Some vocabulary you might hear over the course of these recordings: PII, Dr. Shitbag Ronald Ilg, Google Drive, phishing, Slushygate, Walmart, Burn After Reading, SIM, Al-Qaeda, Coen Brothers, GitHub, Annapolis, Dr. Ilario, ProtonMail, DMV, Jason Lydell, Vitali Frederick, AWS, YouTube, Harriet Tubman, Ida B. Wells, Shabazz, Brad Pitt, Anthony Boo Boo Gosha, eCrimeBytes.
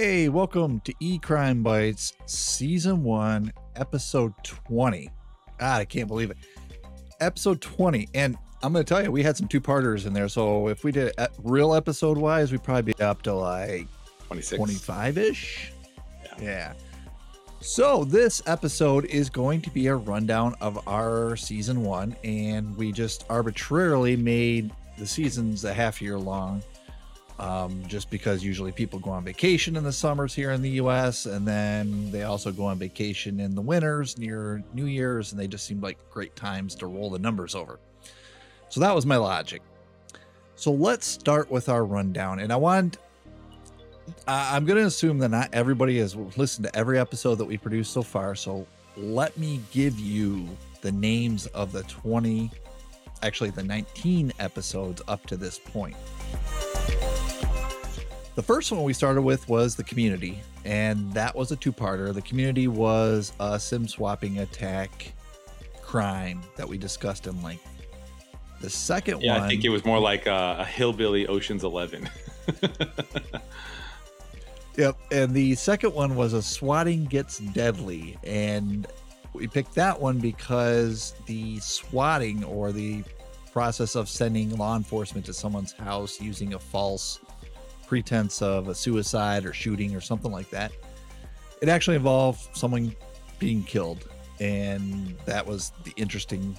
Hey, welcome to eCrimeBytes Season 1, Episode 20. God, I can't believe it. Episode 20. And I'm going to tell you, we had some two-parters in there. So if we did it real episode-wise, we'd probably be up to like 26, 25-ish. Yeah. So this episode is going to be a rundown of our Season 1. And we just arbitrarily made the seasons a half-year long. Just because usually people go on vacation in the summers here in the US, and then they also go on vacation in the winters near New Year's, and they just seem like great times to roll the numbers over. So that was my logic. So let's start with our rundown. And I'm going to assume that not everybody has listened to every episode that we produced so far. So let me give you the names of the 19 episodes up to this point. The first one we started with was The Community, and that was a two-parter. The Community was a SIM-swapping attack crime that we discussed in length. The second one... Yeah, I think it was more like a hillbilly Ocean's 11. Yep, and the second one was A Swatting Gets Deadly, and we picked that one because the swatting, or the process of sending law enforcement to someone's house using a false pretense of a suicide or shooting or something like that, it actually involved someone being killed, and that was the interesting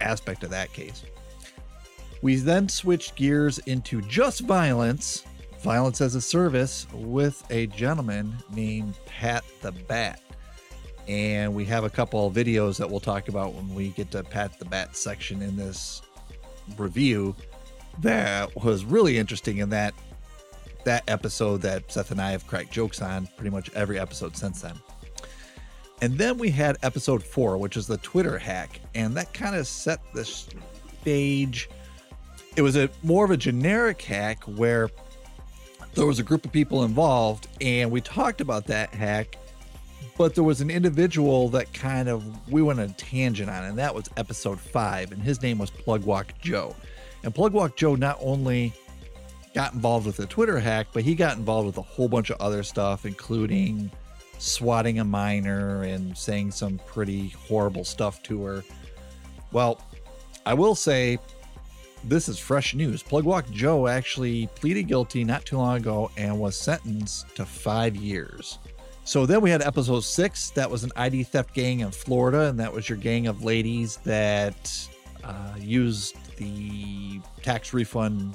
aspect of that case. We then switched gears into just violence as a service with a gentleman named Pat the Bat, and we have a couple of videos that we'll talk about when we get to Pat the Bat section in this review that was really interesting in that episode that Seth and I have cracked jokes on pretty much every episode since then. And then we had episode 4, which is the Twitter hack. And that kind of set the stage. It was a more of a generic hack where there was a group of people involved, and we talked about that hack, but there was an individual that we went on a tangent on, and that was episode 5. And his name was Plugwalk Joe. And Plugwalk Joe not only got involved with the Twitter hack, but he got involved with a whole bunch of other stuff, including swatting a minor and saying some pretty horrible stuff to her. Well, I will say this is fresh news. Plugwalk Joe actually pleaded guilty not too long ago and was sentenced to 5 years. So then we had episode 6. That was an ID theft gang in Florida, and that was your gang of ladies that used the tax refund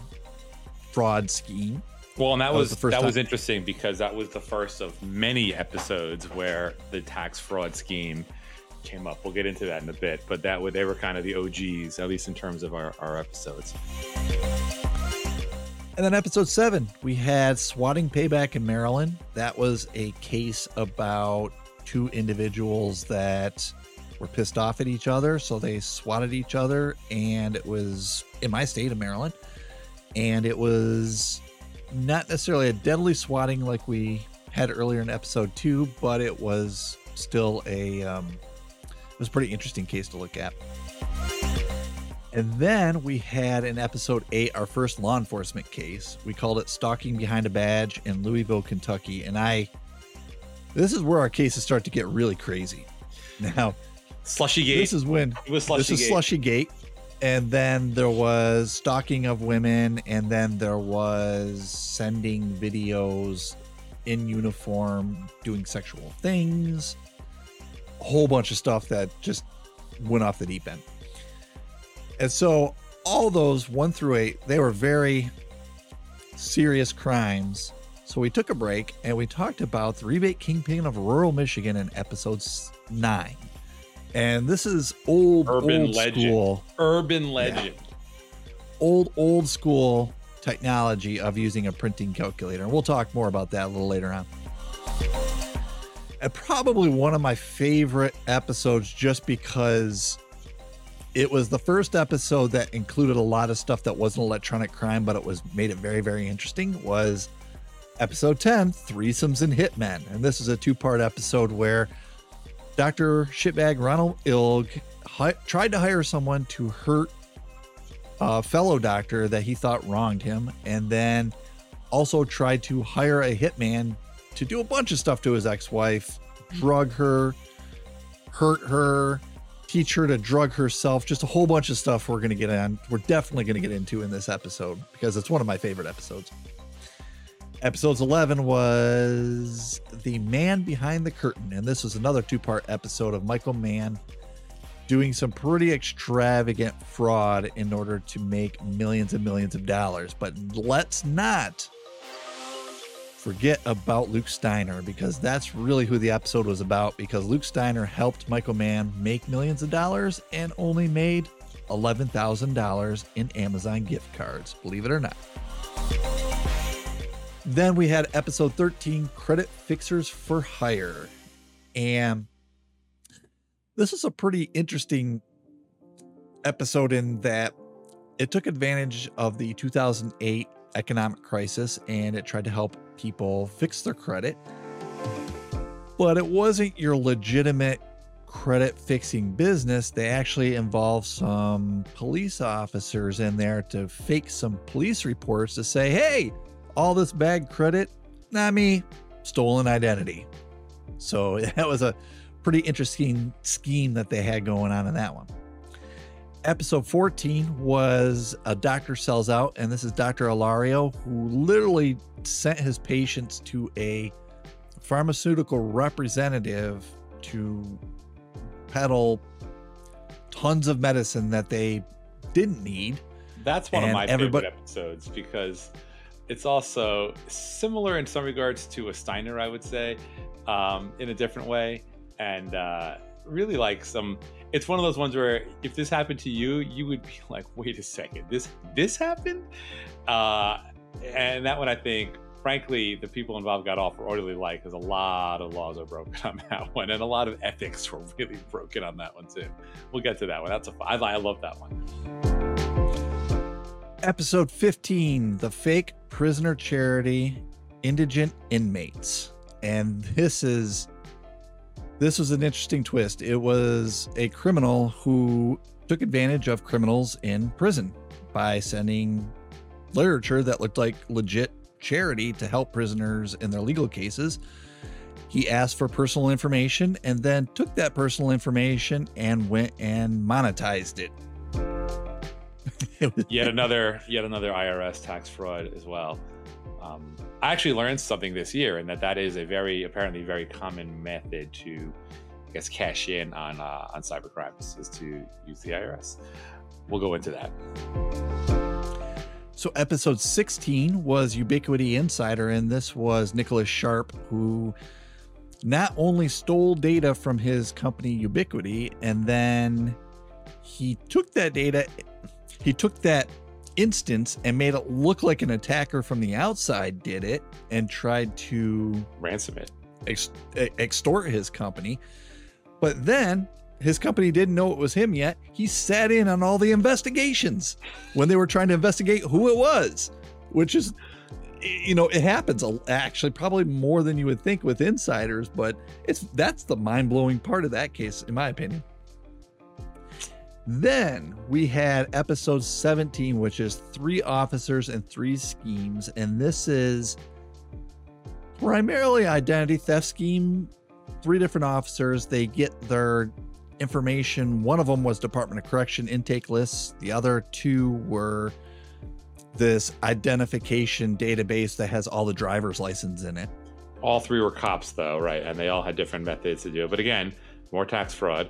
fraud scheme. Well, and that was interesting because that was the first of many episodes where the tax fraud scheme came up. We'll get into that in a bit, but they were kind of the OGs, at least in terms of our episodes. And then episode 7, we had Swatting Payback in Maryland. That was a case about two individuals that were pissed off at each other, so they swatted each other, and it was in my state of Maryland. And it was not necessarily a deadly swatting like we had earlier in episode 2, but it was still a pretty interesting case to look at. And then we had in episode 8, our first law enforcement case. We called it Stalking Behind a Badge in Louisville, Kentucky. And this is where our cases start to get really crazy. Now, Slushygate. This is Slushygate. And then there was stalking of women, and then there was sending videos in uniform, doing sexual things, a whole bunch of stuff that just went off the deep end. And so all those 1 through 8, they were very serious crimes. So we took a break and we talked about the rebate kingpin of rural Michigan in episode 9. And this is urban legend. Yeah. Old school technology of using a printing calculator. And we'll talk more about that a little later on. And probably one of my favorite episodes, just because it was the first episode that included a lot of stuff that wasn't electronic crime, but made it very, very interesting, was episode 10, Threesomes and Hitmen. And this is a two-part episode where Dr. Shitbag Ronald Ilg tried to hire someone to hurt a fellow doctor that he thought wronged him, and then also tried to hire a hitman to do a bunch of stuff to his ex-wife, drug her, hurt her, teach her to drug herself, just a whole bunch of stuff we're going to get on. We're definitely going to get into in this episode because it's one of my favorite episodes. Episode 11 was The Man Behind the Curtain. And this was another two-part episode of Michael Mann doing some pretty extravagant fraud in order to make millions and millions of dollars. But let's not forget about Luke Steiner, because that's really who the episode was about, because Luke Steiner helped Michael Mann make millions of dollars and only made $11,000 in Amazon gift cards, believe it or not. Then we had episode 13, Credit Fixers for Hire. And this is a pretty interesting episode in that it took advantage of the 2008 economic crisis and it tried to help people fix their credit. But it wasn't your legitimate credit fixing business. They actually involved some police officers in there to fake some police reports to say, hey, all this bad credit, not me, stolen identity. So that was a pretty interesting scheme that they had going on in that one. Episode 14 was A Doctor Sells Out, and this is Dr. Ilario, who literally sent his patients to a pharmaceutical representative to peddle tons of medicine that they didn't need. That's one of my favorite episodes because it's also similar in some regards to a Steiner, I would say, in a different way. And really like some, it's one of those ones where if this happened to you, you would be like, wait a second, this happened? And that one, I think, frankly, the people involved got off royally light because a lot of laws are broken on that one. And a lot of ethics were really broken on that one too. We'll get to that one. That's a fun, I love that one. Episode 15, The Fake Prisoner Charity, Indigent Inmates. And this was an interesting twist. It was a criminal who took advantage of criminals in prison by sending literature that looked like legit charity to help prisoners in their legal cases. He asked for personal information and then took that personal information and went and monetized it. yet another IRS tax fraud as well. I actually learned something this year, and that is a apparently very common method to, I guess, cash in on cybercrimes, is to use the IRS. We'll go into that. So episode 16 was Ubiquiti Insider, and this was Nicholas Sharp, who not only stole data from his company Ubiquiti, and then he took that instance and made it look like an attacker from the outside did it and tried to ransom it, extort his company. But then his company didn't know it was him yet. He sat in on all the investigations when they were trying to investigate who it was, which is, you know, it happens actually probably more than you would think with insiders, but that's the mind-blowing part of that case, in my opinion. Then we had episode 17, which is 3 officers and 3 schemes. And this is primarily identity theft scheme. 3 different officers, they get their information. One of them was Department of Correction intake lists. The other 2 were this identification database that has all the driver's license in it. All 3 were cops though, right? And they all had different methods to do it. But again, more tax fraud.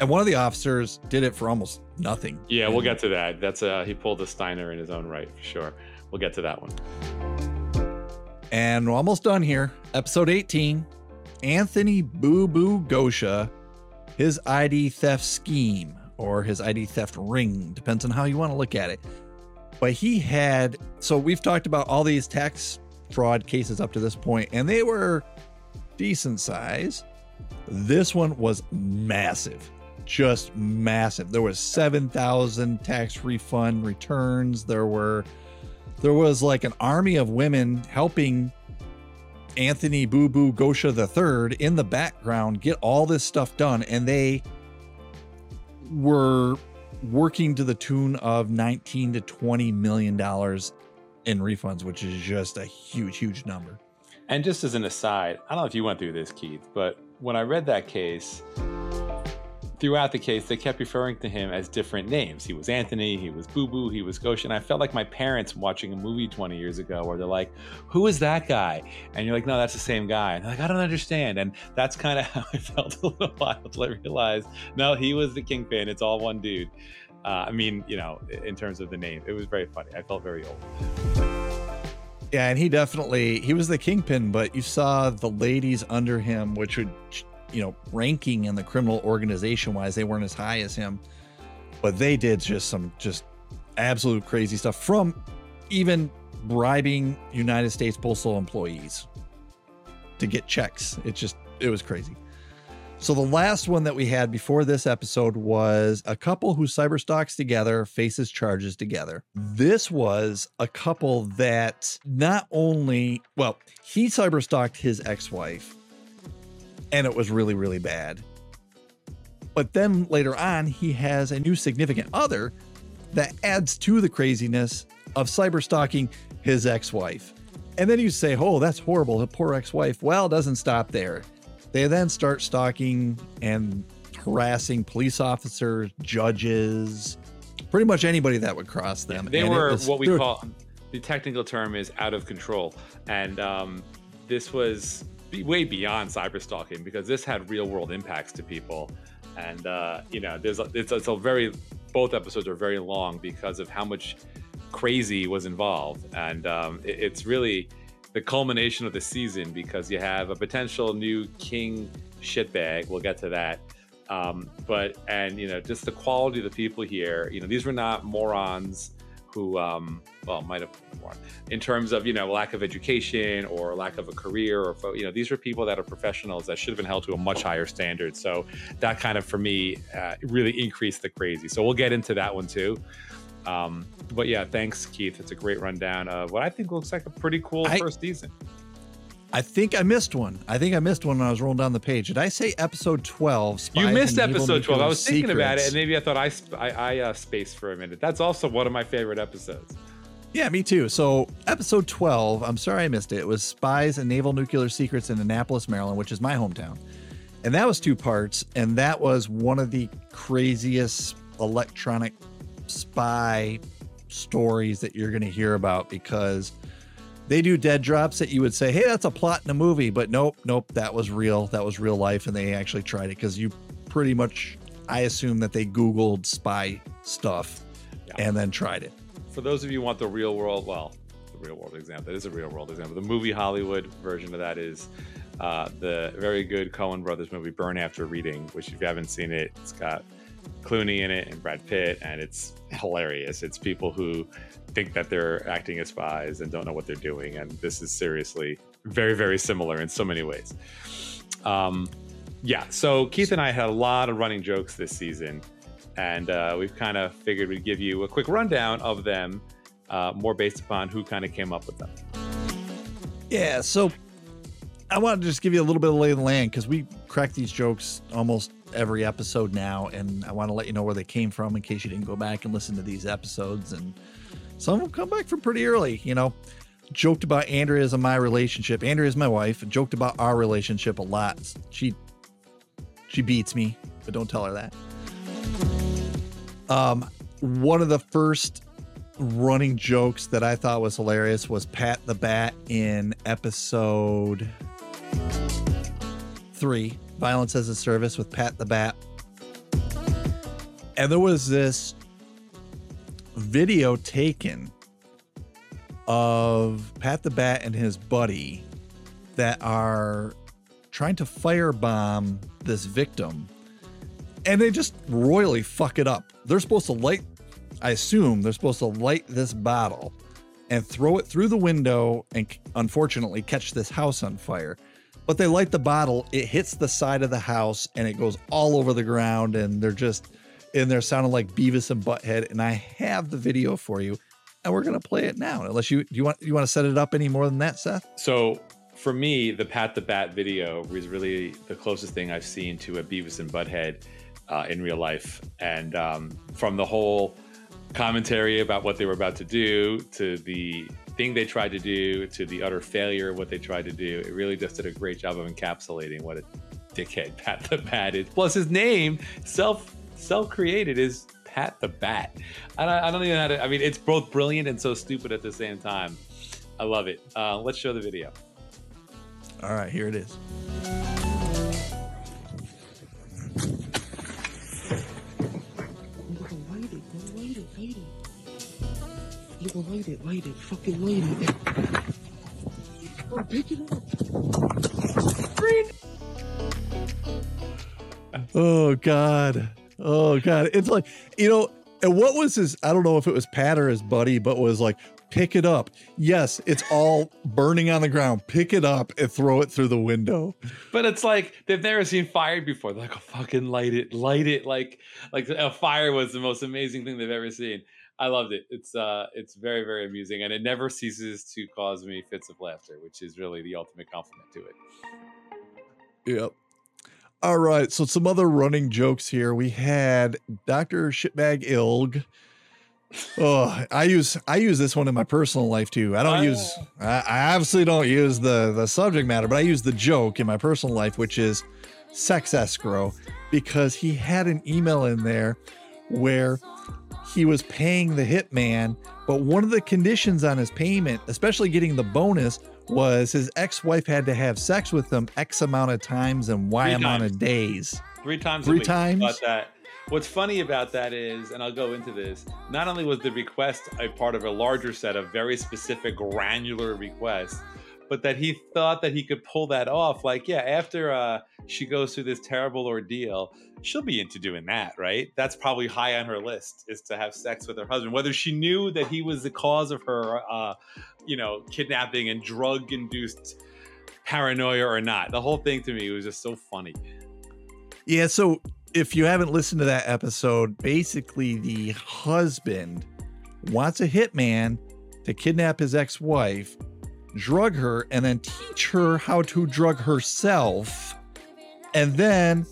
And one of the officers did it for almost nothing. Yeah, we'll get to that. That's he pulled a Steiner in his own right, for sure. We'll get to that one. And we're almost done here. Episode 18, Anthony Boo Boo Gosha, his ID theft scheme, or his ID theft ring, depends on how you want to look at it. But so we've talked about all these tax fraud cases up to this point, and they were decent size. This one was massive. Just massive. There was 7,000 tax refund returns. There was like an army of women helping Anthony Boo Boo Gosha III in the background get all this stuff done, and they were working to the tune of $19 to $20 million in refunds, which is just a huge, huge number. And just as an aside, I don't know if you went through this, Keith, but when I read that case, throughout the case, they kept referring to him as different names. He was Anthony, he was Boo Boo, he was Gosha. And I felt like my parents watching a movie 20 years ago where they're like, who is that guy? And you're like, no, that's the same guy. And they're like, I don't understand. And that's kind of how I felt a little while until I realized, no, he was the kingpin. It's all one dude. I mean, you know, in terms of the name, it was very funny. I felt very old. Yeah, and he was the kingpin, but you saw the ladies under him, which would, you know, ranking in the criminal organization wise, they weren't as high as him, but they did just absolute crazy stuff, from even bribing United States postal employees to get checks. It was crazy. So the last one that we had before this episode was a couple who cyberstalks together, faces charges together. This was a couple that not only, well, he cyberstalked his ex-wife, and it was really, really bad. But then later on, he has a new significant other that adds to the craziness of cyberstalking his ex-wife. And then you say, oh, that's horrible, the poor ex-wife. Well, it doesn't stop there. They then start stalking and harassing police officers, judges, pretty much anybody that would cross them. They were what we call, the technical term is out of control. And this was way beyond cyberstalking, because this had real world impacts to people. And you know, both episodes are very long because of how much crazy was involved. And it's really the culmination of the season, because you have a potential new king shitbag. We'll get to that. And you know, just the quality of the people here, you know, these were not morons who, might have been moron in terms of, you know, lack of education or lack of a career, or, you know, these were people that are professionals that should have been held to a much higher standard. So that kind of, for me, really increased the crazy. So we'll get into that one too. But yeah, thanks, Keith. It's a great rundown of what I think looks like a pretty cool first season. I think I missed one. When I was rolling down the page. Did I say episode 12? You missed episode 12. I was thinking about it, and maybe I thought I spaced for a minute. That's also one of my favorite episodes. Yeah, me too. So episode 12, I'm sorry I missed it. It was Spies and Naval Nuclear Secrets in Annapolis, Maryland, which is my hometown. And that was 2 parts. And that was one of the craziest electronic spy stories that you're going to hear about, because they do dead drops that you would say, hey, that's a plot in a movie, but nope, that was real. That was real life. And they actually tried it, because you pretty much, I assume that they Googled spy stuff and then tried it. For those of you who want the real world example, that is a real world example. The movie Hollywood version of that is the very good Coen Brothers movie, Burn After Reading, which, if you haven't seen it, it's got Clooney in it and Brad Pitt, and it's hilarious. It's people who think that they're acting as spies and don't know what they're doing, and this is seriously very, very similar in so many ways. So Keith and I had a lot of running jokes this season, and we've kind of figured we'd give you a quick rundown of them, more based upon who kind of came up with them. Yeah, so I wanted to just give you a little bit of lay of the land, because we crack these jokes almost every episode now, and I want to let you know where they came from in case you didn't go back and listen to these episodes. And some of them come back from pretty early. You know, joked about Andrea's and my relationship. Andrea's my wife, and joked about our relationship a lot. She beats me, but don't tell her that. One of the first running jokes that I thought was hilarious was Pat the Bat in episode 3, Violence as a Service, with Pat the Bat. And there was this video taken of Pat the Bat and his buddy that are trying to firebomb this victim, and they just royally fuck it up. They're supposed to light this bottle and throw it through the window and unfortunately catch this house on fire. But they light the bottle, it hits the side of the house, and it goes all over the ground, and they're just in there sounding like Beavis and Butthead. And I have the video for you, and we're gonna play it now. Unless you want to set it up any more than that, Seth? So for me, the Pat the Bat video was really the closest thing I've seen to a Beavis and Butthead in real life. And from the whole commentary about what they were about to do to the thing they tried to do to the utter failure of what they tried to do. It really just did a great job of encapsulating what a dickhead Pat the Bat is. Plus his name, self-created, is Pat the Bat. I don't even know how to, I mean, it's both brilliant and so stupid at the same time. I love it. Let's show the video. All right, here it is. You light it, fucking light it. Oh, pick it up. Green. Oh God. Oh God. It's like, you know, and what was his, I don't know if it was Pat or his buddy, but was like, pick it up. Yes, it's all burning on the ground. Pick it up and throw it through the window. But it's like they've never seen fire before. They're like, oh, fucking light it, light it. Like a fire was the most amazing thing they've ever seen. I loved it. It's very, very amusing, and it never ceases to cause me fits of laughter, which is really the ultimate compliment to it. Yep. All right. So some other running jokes here. We had Dr. Shitbag Ilg. Oh, I use this one in my personal life too. I don't use, I obviously don't use the subject matter, but I use the joke in my personal life, which is sex escrow, because he had an email in there where he was paying the hitman, but one of the conditions on his payment, especially getting the bonus, was his ex-wife had to have sex with him X amount of times and Y amount of days. Three times. About that. What's funny about that is, and I'll go into this, not only was the request a part of a larger set of very specific granular requests, but that he thought that he could pull that off. Like, yeah, after she goes through this terrible ordeal, she'll be into doing that, right? That's probably high on her list, is to have sex with her husband, whether she knew that he was the cause of her, you know, kidnapping and drug-induced paranoia or not. The whole thing to me was just so funny. Yeah, so if you haven't listened to that episode, basically the husband wants a hitman to kidnap his ex-wife, drug her, and then teach her how to drug herself, and then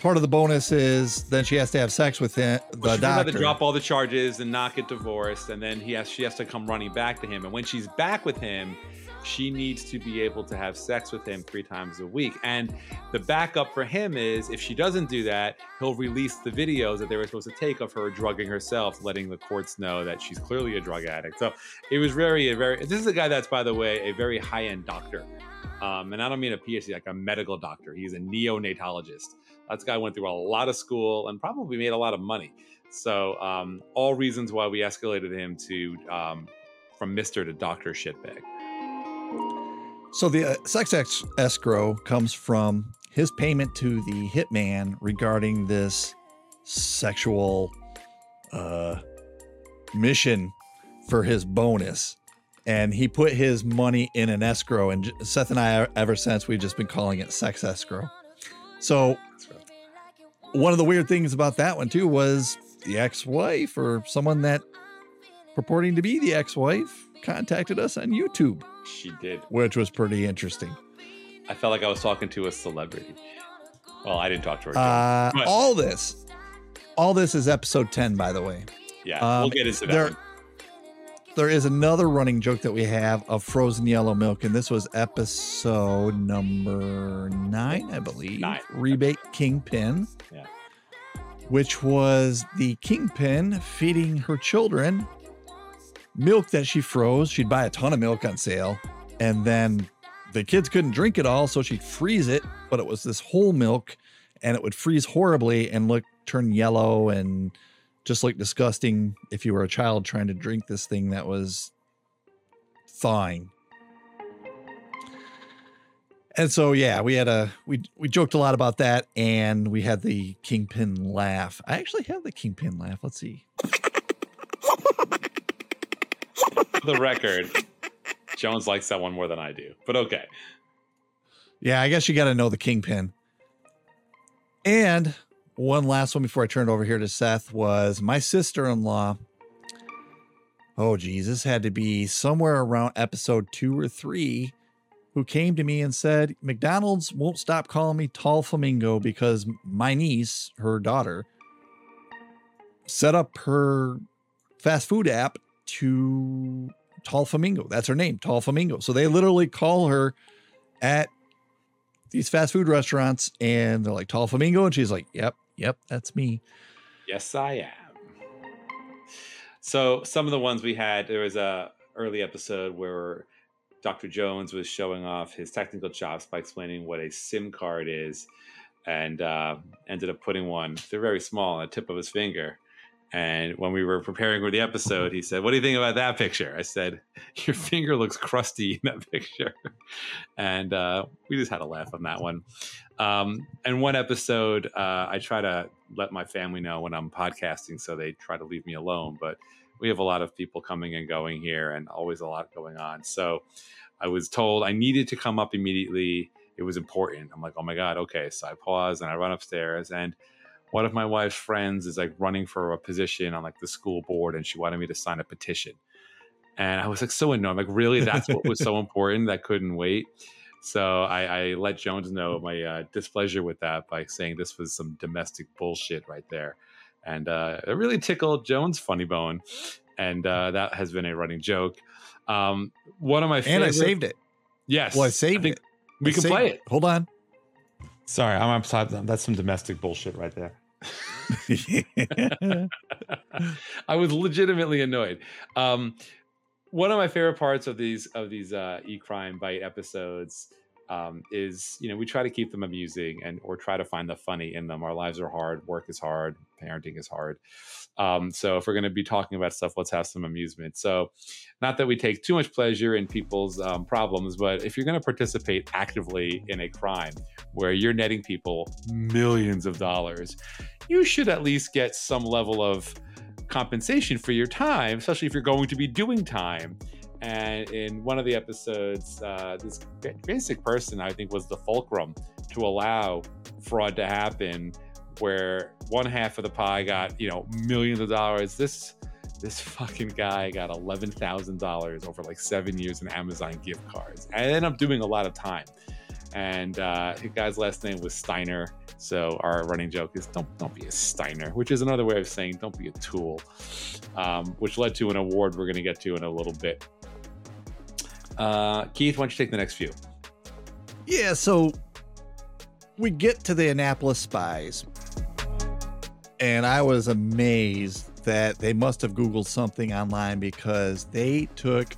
part of the bonus is then she has to have sex with him, the doctor, to drop all the charges and not get divorced, and then she has to come running back to him, and when she's back with him she needs to be able to have sex with him 3 times a week. And the backup for him is, if she doesn't do that, he'll release the videos that they were supposed to take of her drugging herself, letting the courts know that she's clearly a drug addict. So it was very, very, this is a guy that's, by the way, a very high-end doctor. And I don't mean a PhD, like a medical doctor. He's a neonatologist. That guy went through a lot of school and probably made a lot of money. So all reasons why we escalated him to, from Mr. to Dr. Shitbag. So the sex escrow comes from his payment to the hitman regarding this sexual mission for his bonus. And he put his money in an escrow. And Seth and I, ever since, we've just been calling it sex escrow. So one of the weird things about that one, too, was the ex-wife, or someone that purporting to be the ex-wife, contacted us on YouTube. She did, which was pretty interesting. I felt like I was talking to a celebrity. Well, I didn't talk to her. All this is episode 10, by the way. Yeah, we'll get into that. There is another running joke that we have of frozen yellow milk, and this was episode number 9, I believe. 9. Rebate Kingpin. Yeah. Which was the Kingpin feeding her children milk that she froze. She'd buy a ton of milk on sale, and then the kids couldn't drink it all, so she'd freeze it, but it was this whole milk, and it would freeze horribly and turn yellow and just look disgusting if you were a child trying to drink this thing that was thawing. And so, yeah, we joked a lot about that, and we had the Kingpin laugh. I actually have the Kingpin laugh. Let's see. The record, Jones likes that one more than I do, but okay. Yeah, I guess you got to know the Kingpin. And one last one before I turn it over here to Seth was my sister-in-law. Oh, geez, this had to be somewhere around episode 2 or 3, who came to me and said, McDonald's won't stop calling me Tall Flamingo because my niece, her daughter, set up her fast food app to Tall Flamingo. That's her name, Tall Flamingo. So they literally call her at these fast food restaurants and they're like, Tall Flamingo. And she's like, yep, that's me. Yes, I am. So some of the ones we had, there was a early episode where Dr. Jones was showing off his technical chops by explaining what a SIM card is, and ended up putting one, they're very small, on the tip of his finger. And when we were preparing for the episode, he said, what do you think about that picture? I said, your finger looks crusty in that picture. And we just had a laugh on that one. And one episode, I try to let my family know when I'm podcasting, so they try to leave me alone. But we have a lot of people coming and going here and always a lot going on. So I was told I needed to come up immediately. It was important. I'm like, oh my God, okay. So I pause and I run upstairs, and one of my wife's friends is like running for a position on like the school board, and she wanted me to sign a petition. And I was like so annoyed. I'm like, really? That's what was so important? That couldn't wait. So I let Jones know my displeasure with that by saying this was some domestic bullshit right there. And it really tickled Jones' funny bone. And that has been a running joke. One of my favorite. And I saved it. Yes. Well, I saved it. We can play it. Hold on. Sorry, I'm upside down. That's some domestic bullshit right there. I was legitimately annoyed. One of my favorite parts of these eCrimeBytes episodes is, you know, we try to keep them amusing and or try to find the funny in them. Our lives are hard, work is hard, parenting is hard. So if we're going to be talking about stuff, let's have some amusement. So not that we take too much pleasure in people's problems, but if you're going to participate actively in a crime where you're netting people millions of dollars, you should at least get some level of compensation for your time, especially if you're going to be doing time. And in one of the episodes, this basic person, I think, was the fulcrum to allow fraud to happen, where one half of the pie got, you know, millions of dollars. This fucking guy got $11,000 over like 7 years in Amazon gift cards. I ended up doing a lot of time. And the guy's last name was Steiner. So our running joke is don't be a Steiner, which is another way of saying don't be a tool, which led to an award we're going to get to in a little bit. Keith, why don't you take the next few? Yeah, so we get to the Annapolis spies, and I was amazed that they must have Googled something online, because they took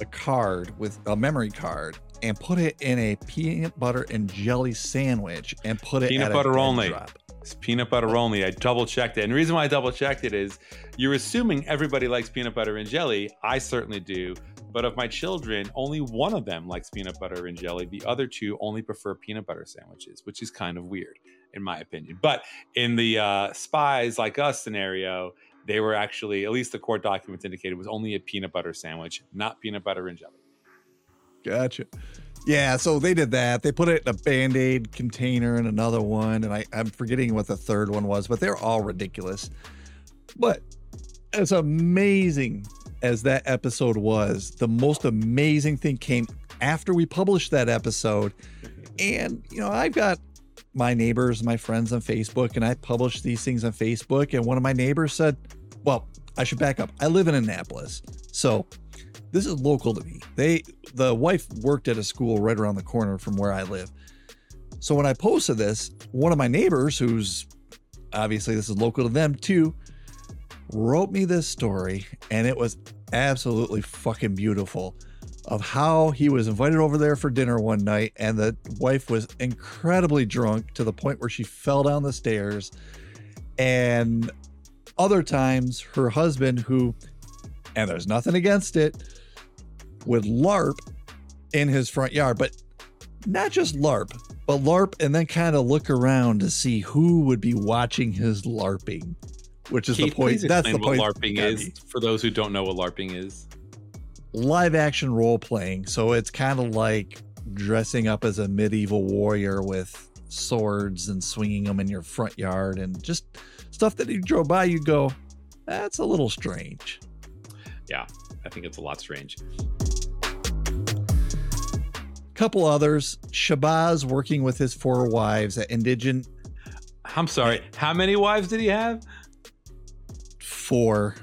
a card with a memory card and put it in a peanut butter and jelly sandwich and put it peanut butter only. It's peanut butter only. I double checked it. And the reason why I double checked it is you're assuming everybody likes peanut butter and jelly. I certainly do. But of my children, only one of them likes peanut butter and jelly. The other two only prefer peanut butter sandwiches, which is kind of weird in my opinion. But in the spies like us scenario, they were actually, at least the court documents indicated, it was only a peanut butter sandwich, not peanut butter and jelly. Gotcha. Yeah, so they did that. They put it in a Band-Aid container and another one, and I'm forgetting what the third one was, but they're all ridiculous. But as amazing as that episode was, the most amazing thing came after we published that episode. And, you know, I've got my neighbors, my friends on Facebook, and I publish these things on Facebook. And one of my neighbors said, well, I should back up. I live in Annapolis, so this is local to me. The wife worked at a school right around the corner from where I live. So when I posted this, one of my neighbors, who's obviously this is local to them too, wrote me this story, and it was absolutely fucking beautiful, of how he was invited over there for dinner one night, and the wife was incredibly drunk to the point where she fell down the stairs. And other times her husband, who, and there's nothing against it, would LARP in his front yard, but not just LARP, but LARP and then kind of look around to see who would be watching his LARPing, which is the point. That's the point. LARPing is, for those who don't know what LARPing is, live action role playing. So it's kind of like dressing up as a medieval warrior with swords and swinging them in your front yard, and just stuff that you drove by, you go, that's a little strange. Yeah, I think it's a lot strange. Couple others. Shabazz working with his 4 wives at indigent. I'm sorry, how many wives did he have? 4.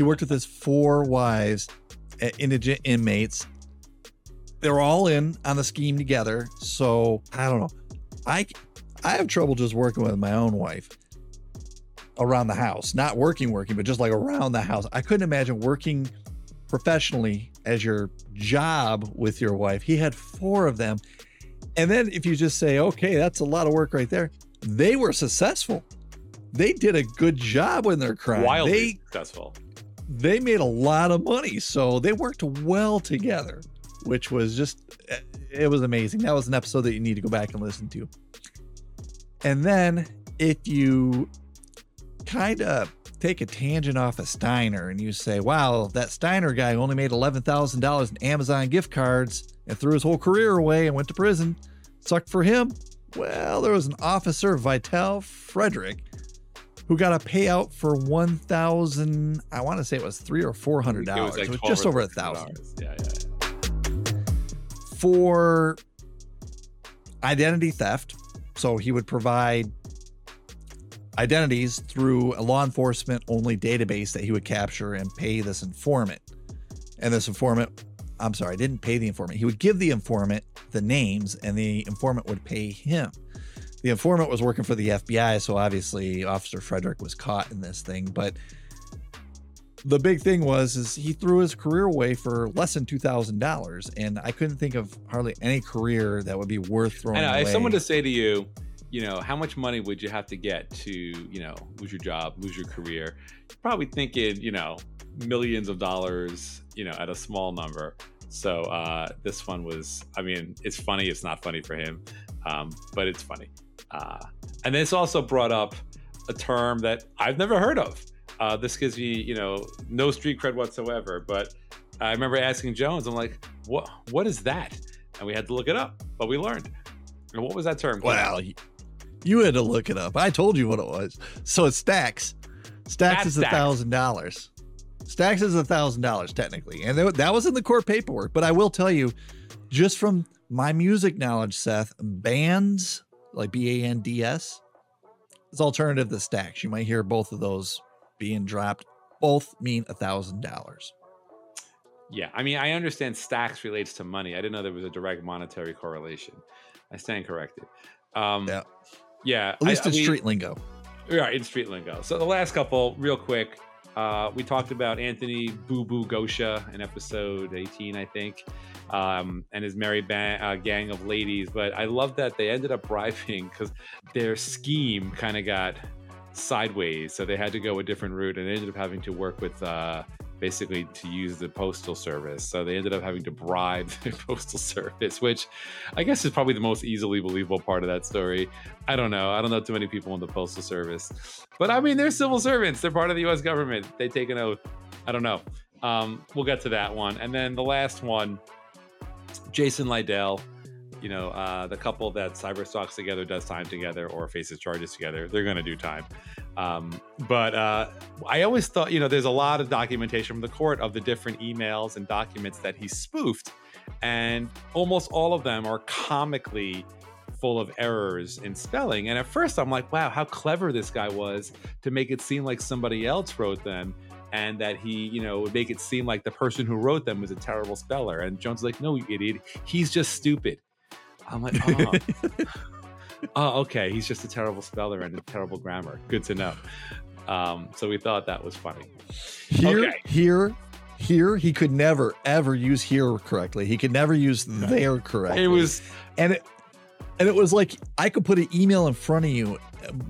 He worked with his 4 wives, indigent inmates. They're all in on the scheme together. So I don't know. I have trouble just working with my own wife around the house, not working, but just like around the house. I couldn't imagine working professionally as your job with your wife. He had 4 of them. And then if you just say, okay, that's a lot of work right there. They were successful. They did a good job in their crime. Wildly successful. They made a lot of money. So they worked well together, which was just, it was amazing. That was an episode that you need to go back and listen to. And then if you kind of take a tangent off of Steiner and you say, wow, that Steiner guy only made $11,000 in Amazon gift cards and threw his whole career away and went to prison. Sucked for him. Well, there was an officer, Vitali Frederick, who got a payout for $1,000. I want to say it was $300 or $400. It was just over $1,000. Yeah. For identity theft. So he would provide identities through a law enforcement only database that he would capture and pay this informant. And this informant, I'm sorry, didn't pay the informant. He would give the informant the names and the informant would pay him. The informant was working for the FBI. So obviously Officer Frederick was caught in this thing. But the big thing was he threw his career away for less than $2,000. And I couldn't think of hardly any career that would be worth throwing away. If someone to say to you, you know, how much money would you have to get to, you know, lose your job, lose your career? You're probably thinking, you know, millions of dollars, you know, at a small number. So this one was, I mean, it's funny. It's not funny for him, but it's funny. And this also brought up a term that I've never heard of. This gives me, you know, no street cred whatsoever. But I remember asking Jones, I'm like, what is that? And we had to look it up, but we learned. And what was that term? Well, you had to look it up. I told you what it was. So it's stacks. Stacks is $1,000. Stacks is $1,000 technically. And that was in the court paperwork. But I will tell you, just from my music knowledge, Seth, bands, like bands, it's alternative to stacks. You might hear both of those being dropped. Both mean $1,000. Yeah. I mean, I understand stacks relates to money. I didn't know there was a direct monetary correlation. I stand corrected. Yeah. At least in street lingo. Yeah, in street lingo. So the last couple, real quick. We talked about Anthony Boo Boo Gosha in episode 18, I think, and his merry gang of ladies. But I love that they ended up bribing because their scheme kind of got sideways. So they had to go a different route and they ended up having to work with basically to use the postal service. So they ended up having to bribe the postal service, which I guess is probably the most easily believable part of that story. I don't know. I don't know too many people in the postal service, but I mean, they're civil servants. They're part of the US government. They take an oath. I don't know. We'll get to that one. And then the last one, Jason Lydell, you know, the couple that cyber stalks together, does time together or faces charges together. They're going to do time. But I always thought, you know, there's a lot of documentation from the court of the different emails and documents that he spoofed. And almost all of them are comically full of errors in spelling. And at first I'm like, wow, how clever this guy was to make it seem like somebody else wrote them. And that he, you know, would make it seem like the person who wrote them was a terrible speller. And Jones is like, no, you idiot. He's just stupid. I'm like, oh, okay. He's just a terrible speller and a terrible grammar. Good to know. So we thought that was funny. Here, he could never, ever use here correctly. He could never use there correctly. It was like, I could put an email in front of you.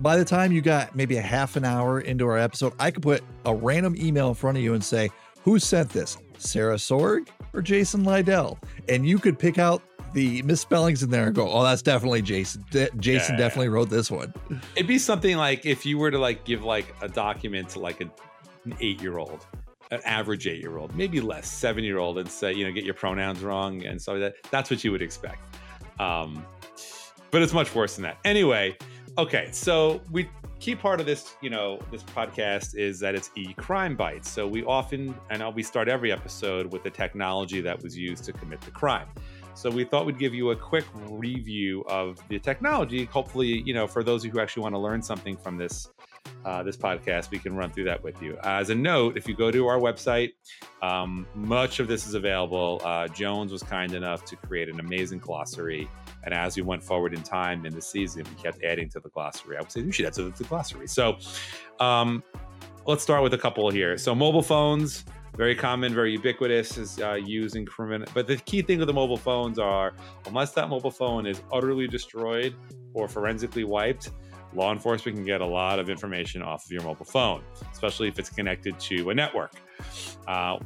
By the time you got maybe a half an hour into our episode, I could put a random email in front of you and say, who sent this? Sarah Sorg or Jason Lydell? And you could pick out the misspellings in there and go, oh, that's definitely Jason. Jason definitely wrote this one. It'd be something like if you were to like give like a document to like an 8-year-old, an average 8-year-old, maybe less, 7-year-old, and say, you know, get your pronouns wrong and stuff like that. That's what you would expect. But it's much worse than that. Anyway, okay, so we key part of this, you know, this podcast is that it's eCrimeBytes. So we often, and we start every episode with the technology that was used to commit the crime. So we thought we'd give you a quick review of the technology. Hopefully, you know, for those of you who actually want to learn something from this this podcast, we can run through that with you. As a note, if you go to our website, much of this is available. Jones was kind enough to create an amazing glossary. And as we went forward in time in the season, we kept adding to the glossary. I would say we should add to the glossary. So let's start with a couple here. So mobile phones, very common, very ubiquitous, is used in criminal. But the key thing with the mobile phones are, unless that mobile phone is utterly destroyed or forensically wiped, law enforcement can get a lot of information off of your mobile phone, especially if it's connected to a network.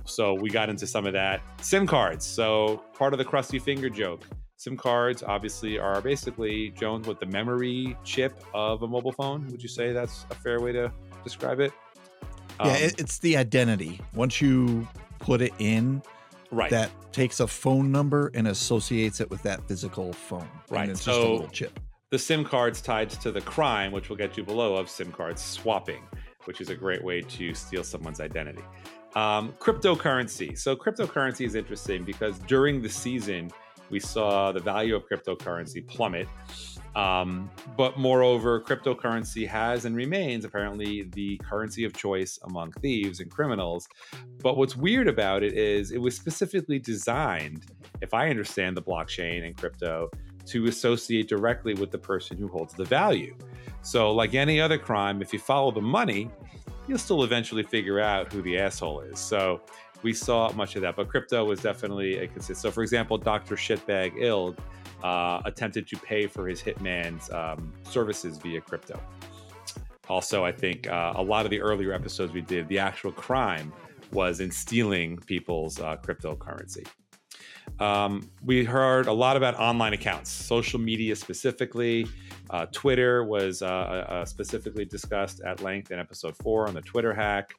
So we got into some of that. SIM cards. So part of the crusty finger joke. SIM cards obviously are basically, Jones, with the memory chip of a mobile phone. Would you say that's a fair way to describe it? Yeah, it's the identity. Once you put it in, right, that takes a phone number and associates it with that physical phone. Right. And it's so just a little chip. The SIM cards tied to the crime, which we'll get to below, of SIM card swapping, which is a great way to steal someone's identity. Cryptocurrency. So cryptocurrency is interesting because during the season, we saw the value of cryptocurrency plummet. But moreover, cryptocurrency has and remains apparently the currency of choice among thieves and criminals. But what's weird about it is it was specifically designed, if I understand the blockchain and crypto, to associate directly with the person who holds the value. So like any other crime, if you follow the money, you'll still eventually figure out who the asshole is. So we saw much of that, but crypto was definitely a consistent. So for example, Dr. Shitbag Ilg attempted to pay for his hitman's services via crypto. Also, I think a lot of the earlier episodes we did, the actual crime was in stealing people's cryptocurrency. We heard a lot about online accounts, social media specifically. Twitter was specifically discussed at length in episode 4 on the Twitter hack.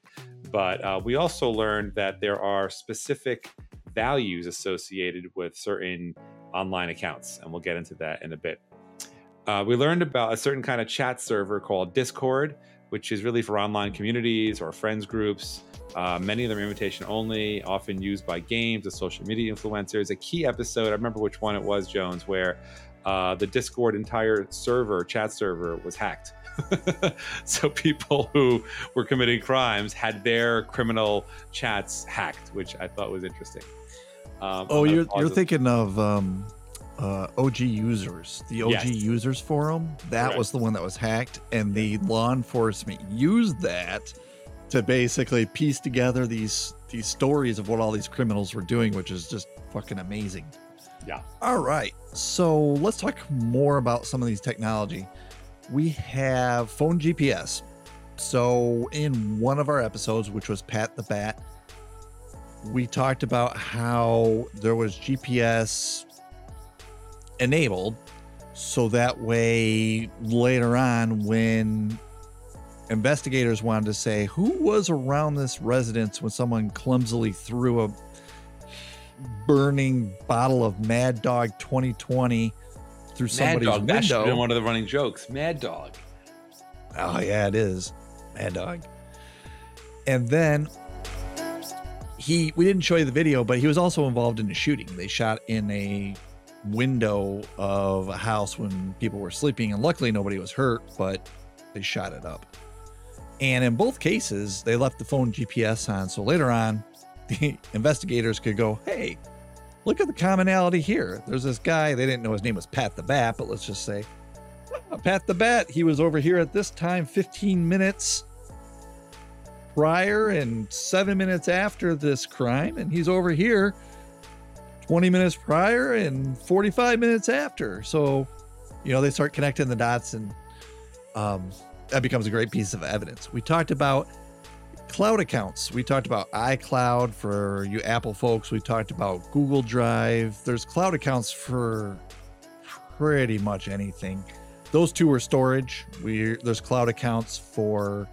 But we also learned that there are specific values associated with certain online accounts, and we'll get into that in a bit. We learned about a certain kind of chat server called Discord, which is really for online communities or friends groups. Many of them are invitation only, often used by games and social media influencers. A key episode, I remember which one it was, Jones, where the Discord entire server, chat server, was hacked. So people who were committing crimes had their criminal chats hacked, which I thought was interesting. You're thinking of OG users, the OG users forum. That was the one that was hacked, and the law enforcement used that to basically piece together these stories of what all these criminals were doing, which is just fucking amazing. Yeah. All right. So let's talk more about some of these technology. We have phone GPS. So in one of our episodes, which was Pat the Bat, we talked about how there was GPS enabled. So that way later on, when investigators wanted to say who was around this residence when someone clumsily threw a burning bottle of Mad Dog 2020 through somebody's window. That should have been one of the running jokes. Mad Dog. Oh, yeah, it is. Mad Dog. And then we didn't show you the video, but he was also involved in a shooting. They shot in a window of a house when people were sleeping, and luckily nobody was hurt, but they shot it up. And in both cases, they left the phone GPS on. So later on, the investigators could go, hey, look at the commonality here. There's this guy, they didn't know his name was Pat the Bat, but let's just say, oh, Pat the Bat, he was over here at this time 15 minutes prior and 7 minutes after this crime, and he's over here 20 minutes prior and 45 minutes after. So, they start connecting the dots, and that becomes a great piece of evidence. We talked about cloud accounts. We talked about iCloud for you Apple folks. We talked about Google Drive. There's cloud accounts for pretty much anything. Those two are storage. There's cloud accounts for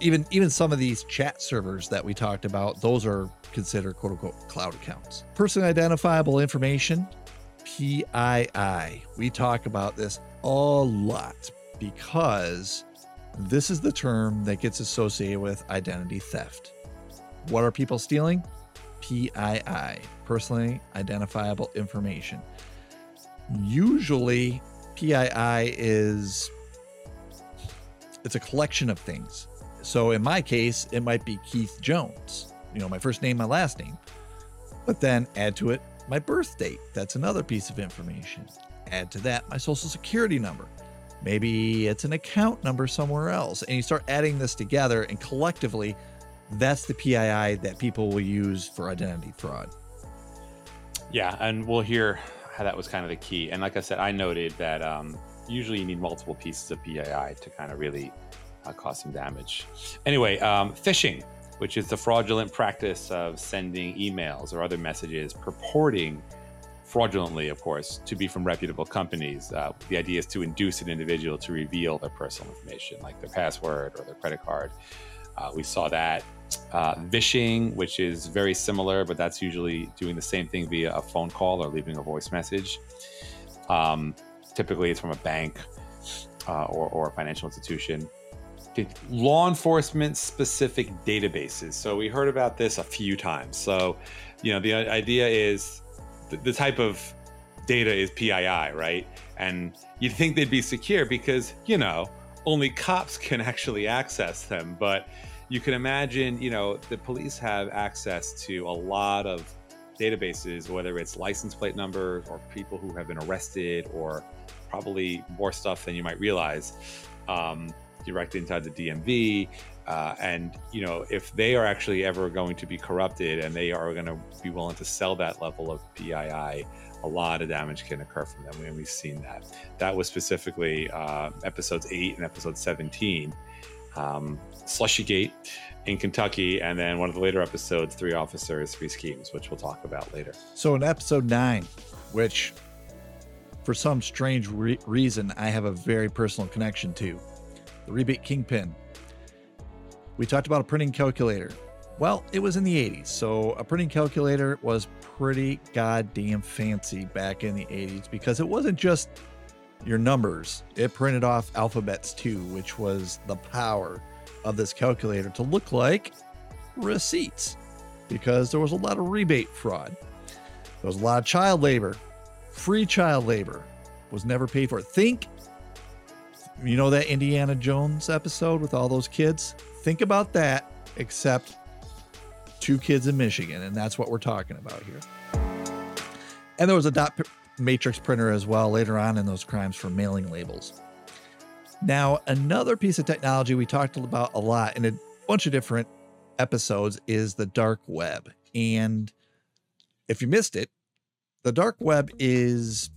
even some of these chat servers that we talked about. Those are considered quote unquote cloud accounts. Personally identifiable information, PII. We talk about this a lot because this is the term that gets associated with identity theft. What are people stealing? PII, personally identifiable information. Usually PII is it's a collection of things. So in my case, it might be Keith Jones, you know, my first name, my last name, but then add to it my birth date. That's another piece of information. Add to that my social security number. Maybe it's an account number somewhere else. And you start adding this together, and collectively, that's the PII that people will use for identity fraud. Yeah, and we'll hear how that was kind of the key. And like I said, I noted that usually you need multiple pieces of PII to kind of really cause some damage. Anyway, phishing, which is the fraudulent practice of sending emails or other messages purporting fraudulently, of course, to be from reputable companies. The idea is to induce an individual to reveal their personal information, like their password or their credit card. We saw that. Vishing, which is very similar, but that's usually doing the same thing via a phone call or leaving a voice message. Typically, it's from a bank or a financial institution. Law enforcement-specific databases. So we heard about this a few times. So, you know, the idea is the type of data is PII, right? And you'd think they'd be secure because, you know, only cops can actually access them. But you can imagine, you know, the police have access to a lot of databases, whether it's license plate numbers or people who have been arrested or probably more stuff than you might realize, directly inside the DMV. And, you know, if they are actually ever going to be corrupted and they are going to be willing to sell that level of PII, a lot of damage can occur from them. And we've seen that. That was specifically episodes 8 and episode 17, Slushygate in Kentucky. And then one of the later episodes, 3 officers, 3 schemes, which we'll talk about later. So in episode 9, which for some strange reason, I have a very personal connection to, the Rebate Kingpin. We talked about a printing calculator. Well, it was in the 80s, so a printing calculator was pretty goddamn fancy back in the 80s because it wasn't just your numbers. It printed off alphabets too, which was the power of this calculator to look like receipts because there was a lot of rebate fraud. There was a lot of child labor. Free child labor was never paid for. Think, you know, that Indiana Jones episode with all those kids? Think about that, except 2 kids in Michigan, and that's what we're talking about here. And there was a dot matrix printer as well later on in those crimes for mailing labels. Now, another piece of technology we talked about a lot in a bunch of different episodes is the dark web. And if you missed it, the dark web is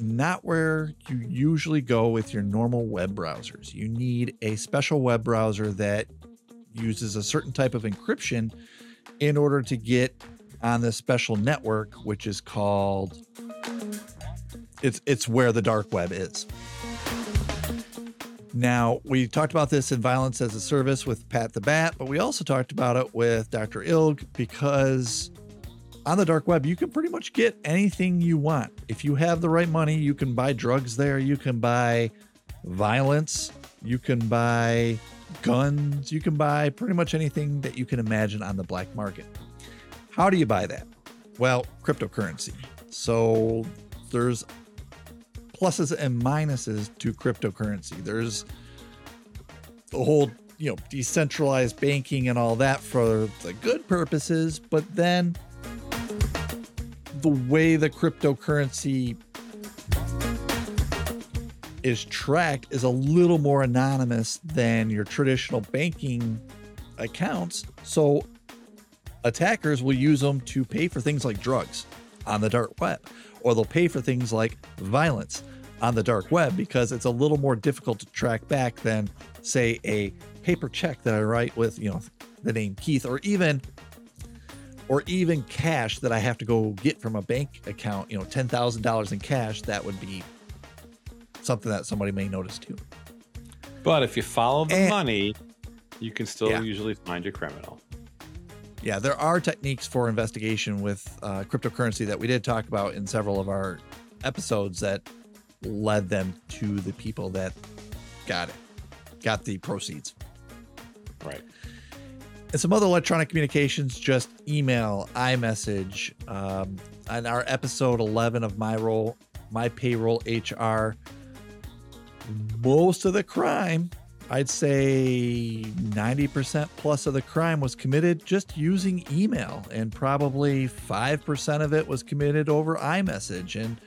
not where you usually go with your normal web browsers. You need a special web browser that uses a certain type of encryption in order to get on this special network, which is called, it's where the dark web is. Now, we talked about this in Violence as a Service with Pat the Bat, but we also talked about it with Dr. Ilg because on the dark web, you can pretty much get anything you want. If you have the right money, you can buy drugs there. You can buy violence. You can buy guns. You can buy pretty much anything that you can imagine on the black market. How do you buy that? Well, cryptocurrency. So there's pluses and minuses to cryptocurrency. There's the whole, you know, decentralized banking and all that for the good purposes, but then the way the cryptocurrency is tracked is a little more anonymous than your traditional banking accounts. So attackers will use them to pay for things like drugs on the dark web, or they'll pay for things like violence on the dark web because it's a little more difficult to track back than, say, a paper check that I write with, you know, the name Keith, or even cash that I have to go get from a bank account, you know, $10,000 in cash. That would be something that somebody may notice too. But if you follow the money, you can still usually find your criminal. Yeah, there are techniques for investigation with cryptocurrency that we did talk about in several of our episodes that led them to the people that got the proceeds. Right. And some other electronic communications, just email, iMessage. On our episode 11 of My Payroll HR, most of the crime I'd say 90% plus of the crime was committed just using email, and probably 5% of it was committed over iMessage, and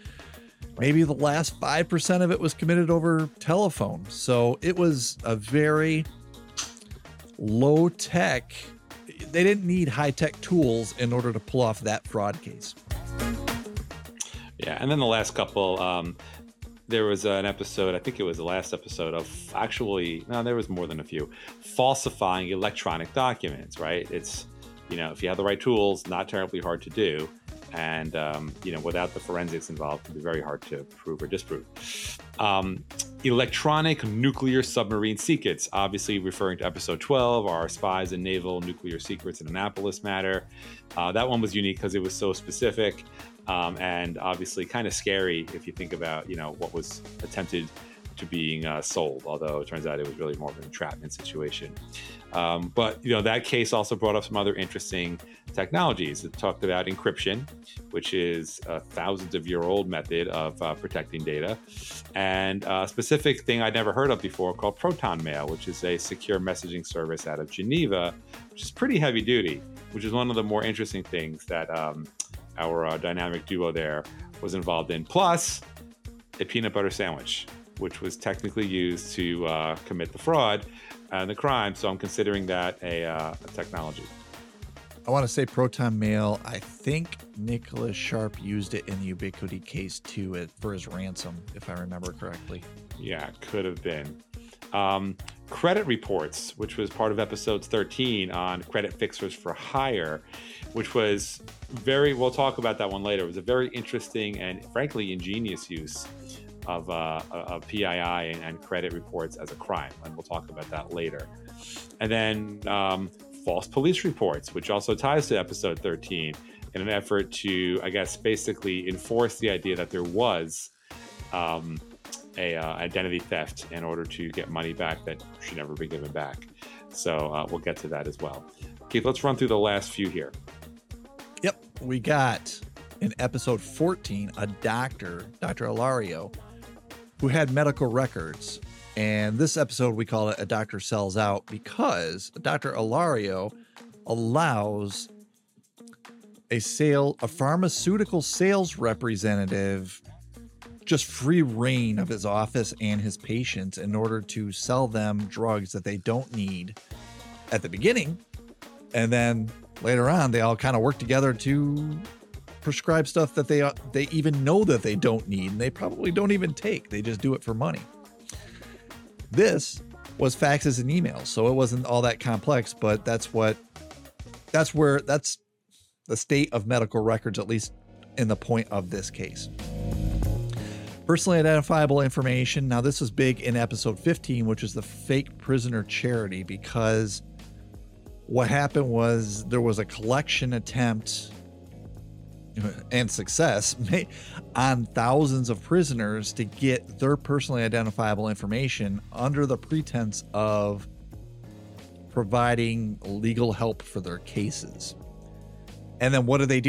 maybe the last 5% of it was committed over telephone. So it was a very low tech. They didn't need high tech tools in order to pull off that fraud case. Yeah. And then the last couple, there was an episode, I think it was the last episode of actually, no, there was more than a few, falsifying electronic documents, right? It's, you know, if you have the right tools, not terribly hard to do. And, you know, without the forensics involved, it can be very hard to prove or disprove. Electronic nuclear submarine secrets, obviously referring to episode 12, our spies and naval nuclear secrets in Annapolis matter. That one was unique because it was so specific. And obviously kind of scary if you think about, you know, what was attempted to being sold, although it turns out it was really more of an entrapment situation. But, you know, that case also brought up some other interesting technologies. It talked about encryption, which is a thousands of year old method of protecting data, and a specific thing I'd never heard of before called ProtonMail, which is a secure messaging service out of Geneva, which is pretty heavy duty, which is one of the more interesting things that our dynamic duo there was involved in, plus a peanut butter sandwich, which was technically used to commit the fraud and the crime. So I'm considering that a technology. I want to say ProtonMail, I think Nicholas Sharp used it in the Ubiquiti case too for his ransom, if I remember correctly. Yeah, could have been. Credit reports, which was part of episodes 13 on credit fixers for hire, which was very, we'll talk about that one later. It was a very interesting and frankly ingenious use of PII and credit reports as a crime. And we'll talk about that later. And then false police reports, which also ties to episode 13 in an effort to, I guess, basically enforce the idea that there was identity theft in order to get money back that should never be given back. So we'll get to that as well. Keith, let's run through the last few here. Yep, we got in episode 14, a doctor, Dr. Ilario, who had medical records. And this episode, we call it A Doctor Sells Out, because Dr. Ilario allows a pharmaceutical sales representative just free reign of his office and his patients in order to sell them drugs that they don't need at the beginning. And then later on, they all kind of work together to prescribe stuff that they even know that they don't need and they probably don't even take. They just do it for money. This was faxes and emails, so it wasn't all that complex, but that's the state of medical records, at least in the point of this case. Personally identifiable information. Now, this was big in episode 15, which is the fake prisoner charity, because what happened was there was a collection attempt and success on thousands of prisoners to get their personally identifiable information under the pretense of providing legal help for their cases. And then what do? They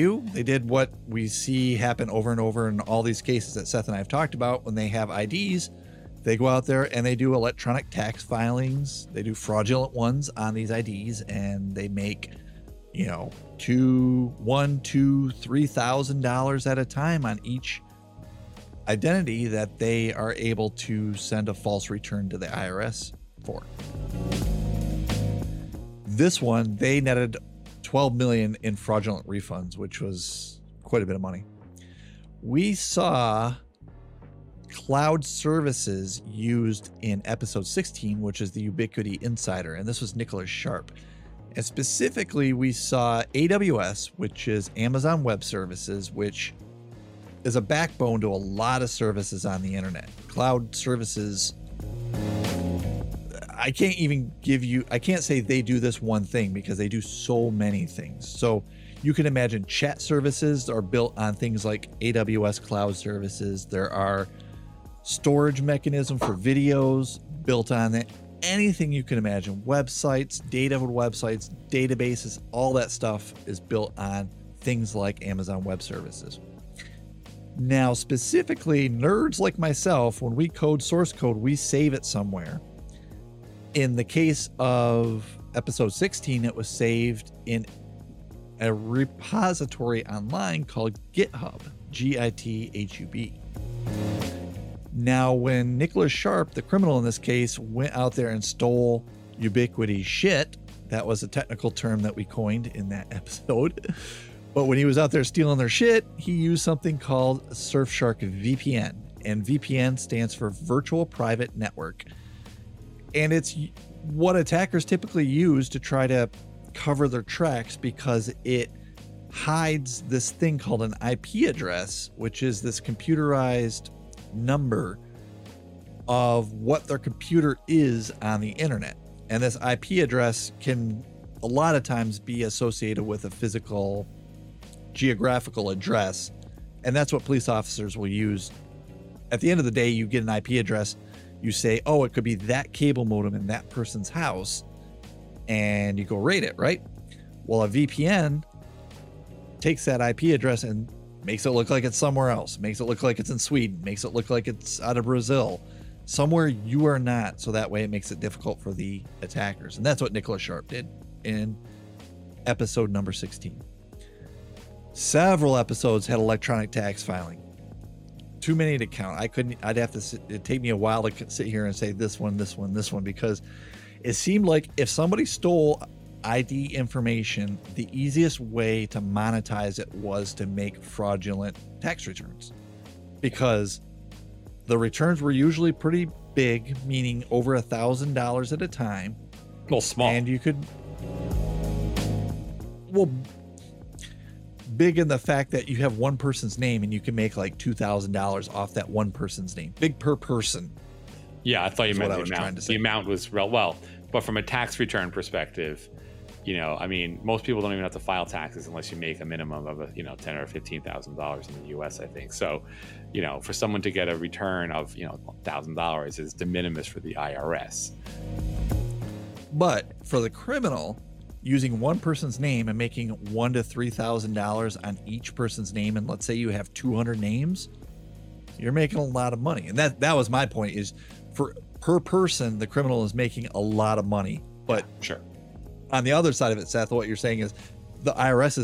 did what we see happen over and over in all these cases that Seth and I have talked about. When they have IDs, they go out there and they do electronic tax filings. They do fraudulent ones on these IDs, and they make, you know, $3,000 at a time on each identity that they are able to send a false return to the IRS for. This one, they netted $12 million in fraudulent refunds, which was quite a bit of money. We saw cloud services used in episode 16, which is the Ubiquiti Insider, and this was Nicholas Sharp. And specifically, we saw AWS, which is Amazon Web Services, which is a backbone to a lot of services on the internet. Cloud services, I can't say they do this one thing, because they do so many things. So you can imagine chat services are built on things like AWS cloud services. There are storage mechanism for videos built on it. Anything you can imagine, websites, data for websites, databases, all that stuff is built on things like Amazon Web Services. Now, specifically nerds like myself, when we code source code, we save it somewhere. In the case of episode 16, it was saved in a repository online called GitHub, G-I-T-H-U-B. Now, when Nicholas Sharp, the criminal in this case, went out there and stole Ubiquiti's shit, that was a technical term that we coined in that episode. But when he was out there stealing their shit, he used something called Surfshark VPN. And VPN stands for Virtual Private Network. And it's what attackers typically use to try to cover their tracks, because it hides this thing called an IP address, which is this computerized number of what their computer is on the internet. And this IP address can a lot of times be associated with a physical geographical address, and that's what police officers will use. At the end of the day, you get an IP address, you say, oh, it could be that cable modem in that person's house, and you go raid it, right? Well, a VPN takes that IP address and makes it look like it's somewhere else, makes it look like it's in Sweden, makes it look like it's out of Brazil, somewhere you are not, so that way it makes it difficult for the attackers. And that's what Nicholas Sharp did in episode number 16. Several episodes had electronic tax filing. Too many to count. I'd have to sit, it'd take me a while to sit here and say this one, because it seemed like if somebody stole ID information, the easiest way to monetize it was to make fraudulent tax returns, because the returns were usually pretty big, meaning over $1,000 at a time. Well, small. And you could, well, big in the fact that you have one person's name and you can make like $2,000 off that one person's name. Big per person. Yeah, I thought you meant the amount. The amount was real. Well, but from a tax return perspective, you know, I mean, most people don't even have to file taxes unless you make a minimum of $10,000 or $15,000 in the U.S. I think. So, you know, for someone to get a return of $1,000 is de minimis for the IRS. But for the criminal, using one person's name and making $1,000 to $3,000 on each person's name, and let's say you have 200 names, you're making a lot of money. And that was my point, is for per person, the criminal is making a lot of money. But sure, on the other side of it, Seth, what you're saying is the IRS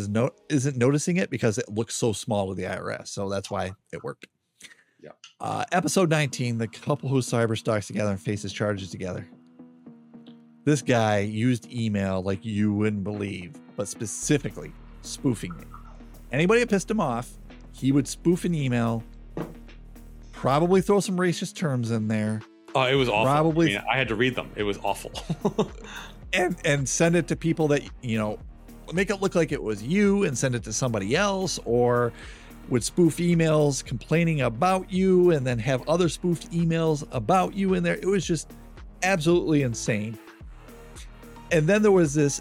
isn't noticing it because it looks so small to the IRS. So that's why it worked. Yeah. Episode 19, the couple who cyber stalks together and faces charges together. This guy used email like you wouldn't believe, but specifically spoofing it. Anybody that pissed him off, he would spoof an email, probably throw some racist terms in there. Oh, it was awful. Probably, I had to read them. It was awful. and send it to people that, make it look like it was you and send it to somebody else, or would spoof emails complaining about you and then have other spoofed emails about you in there. It was just absolutely insane. And then there was this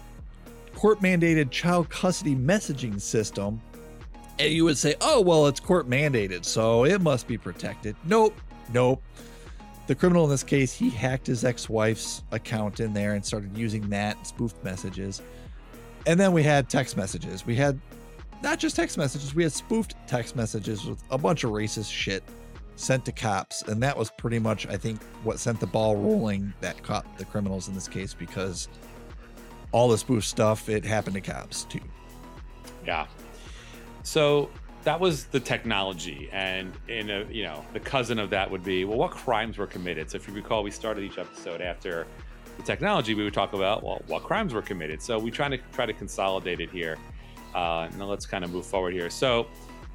court-mandated child custody messaging system. And you would say, oh, well, it's court-mandated, so it must be protected. Nope. The criminal in this case, he hacked his ex-wife's account in there and started using that and spoofed messages. And then we had text messages. We had not just text messages. We had spoofed text messages with a bunch of racist shit sent to cops. And that was pretty much, I think, what sent the ball rolling that caught the criminals in this case, because all the spoof stuff, it happened to cops too. Yeah. So that was the technology. And the cousin of that would be, well, what crimes were committed? So if you recall, we started each episode after the technology, we would talk about, well, what crimes were committed? So we try to consolidate it here. Now let's kind of move forward here. So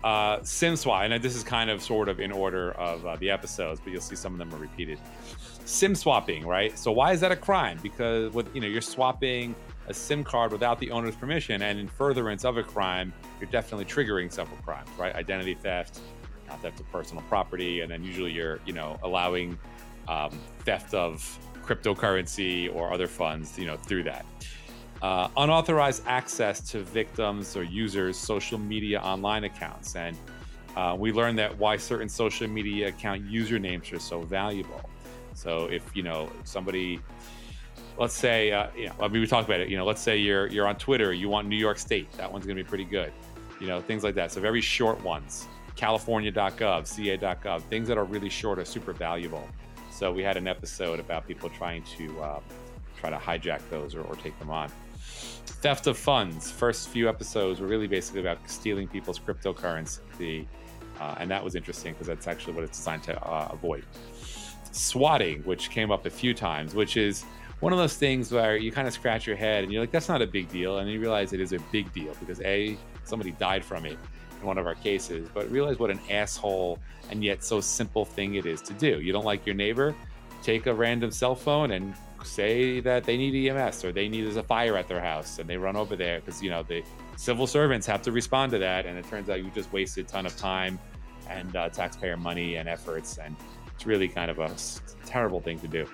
SimSWAT, and this is kind of sort of in order of the episodes, but you'll see some of them are repeated. SIM swapping, right? So why is that a crime? Because you're swapping a SIM card without the owner's permission, and in furtherance of a crime, you're definitely triggering several crimes, right? Identity theft, theft of personal property, and then usually you're, allowing theft of cryptocurrency or other funds, through that. Unauthorized access to victims or users' social media online accounts. And we learned that why certain social media account usernames are so valuable. So if, somebody, let's say, we talked about it, let's say you're on Twitter, you want New York State, that one's going to be pretty good, things like that. So very short ones, california.gov, ca.gov, things that are really short are super valuable. So we had an episode about people trying to try to hijack those or take them on. Theft of funds. First few episodes were really basically about stealing people's cryptocurrency. And that was interesting because that's actually what it's designed to avoid. Swatting, which came up a few times, which is one of those things where you kind of scratch your head and you're like, that's not a big deal. And then you realize it is a big deal because A, somebody died from it in one of our cases, but realize what an asshole and yet so simple thing it is to do. You don't like your neighbor, take a random cell phone and say that they need EMS or they need, there's a fire at their house and they run over there because, you know, the civil servants have to respond to that. And it turns out you just wasted a ton of time and taxpayer money and efforts. And it's really kind of a terrible thing to do.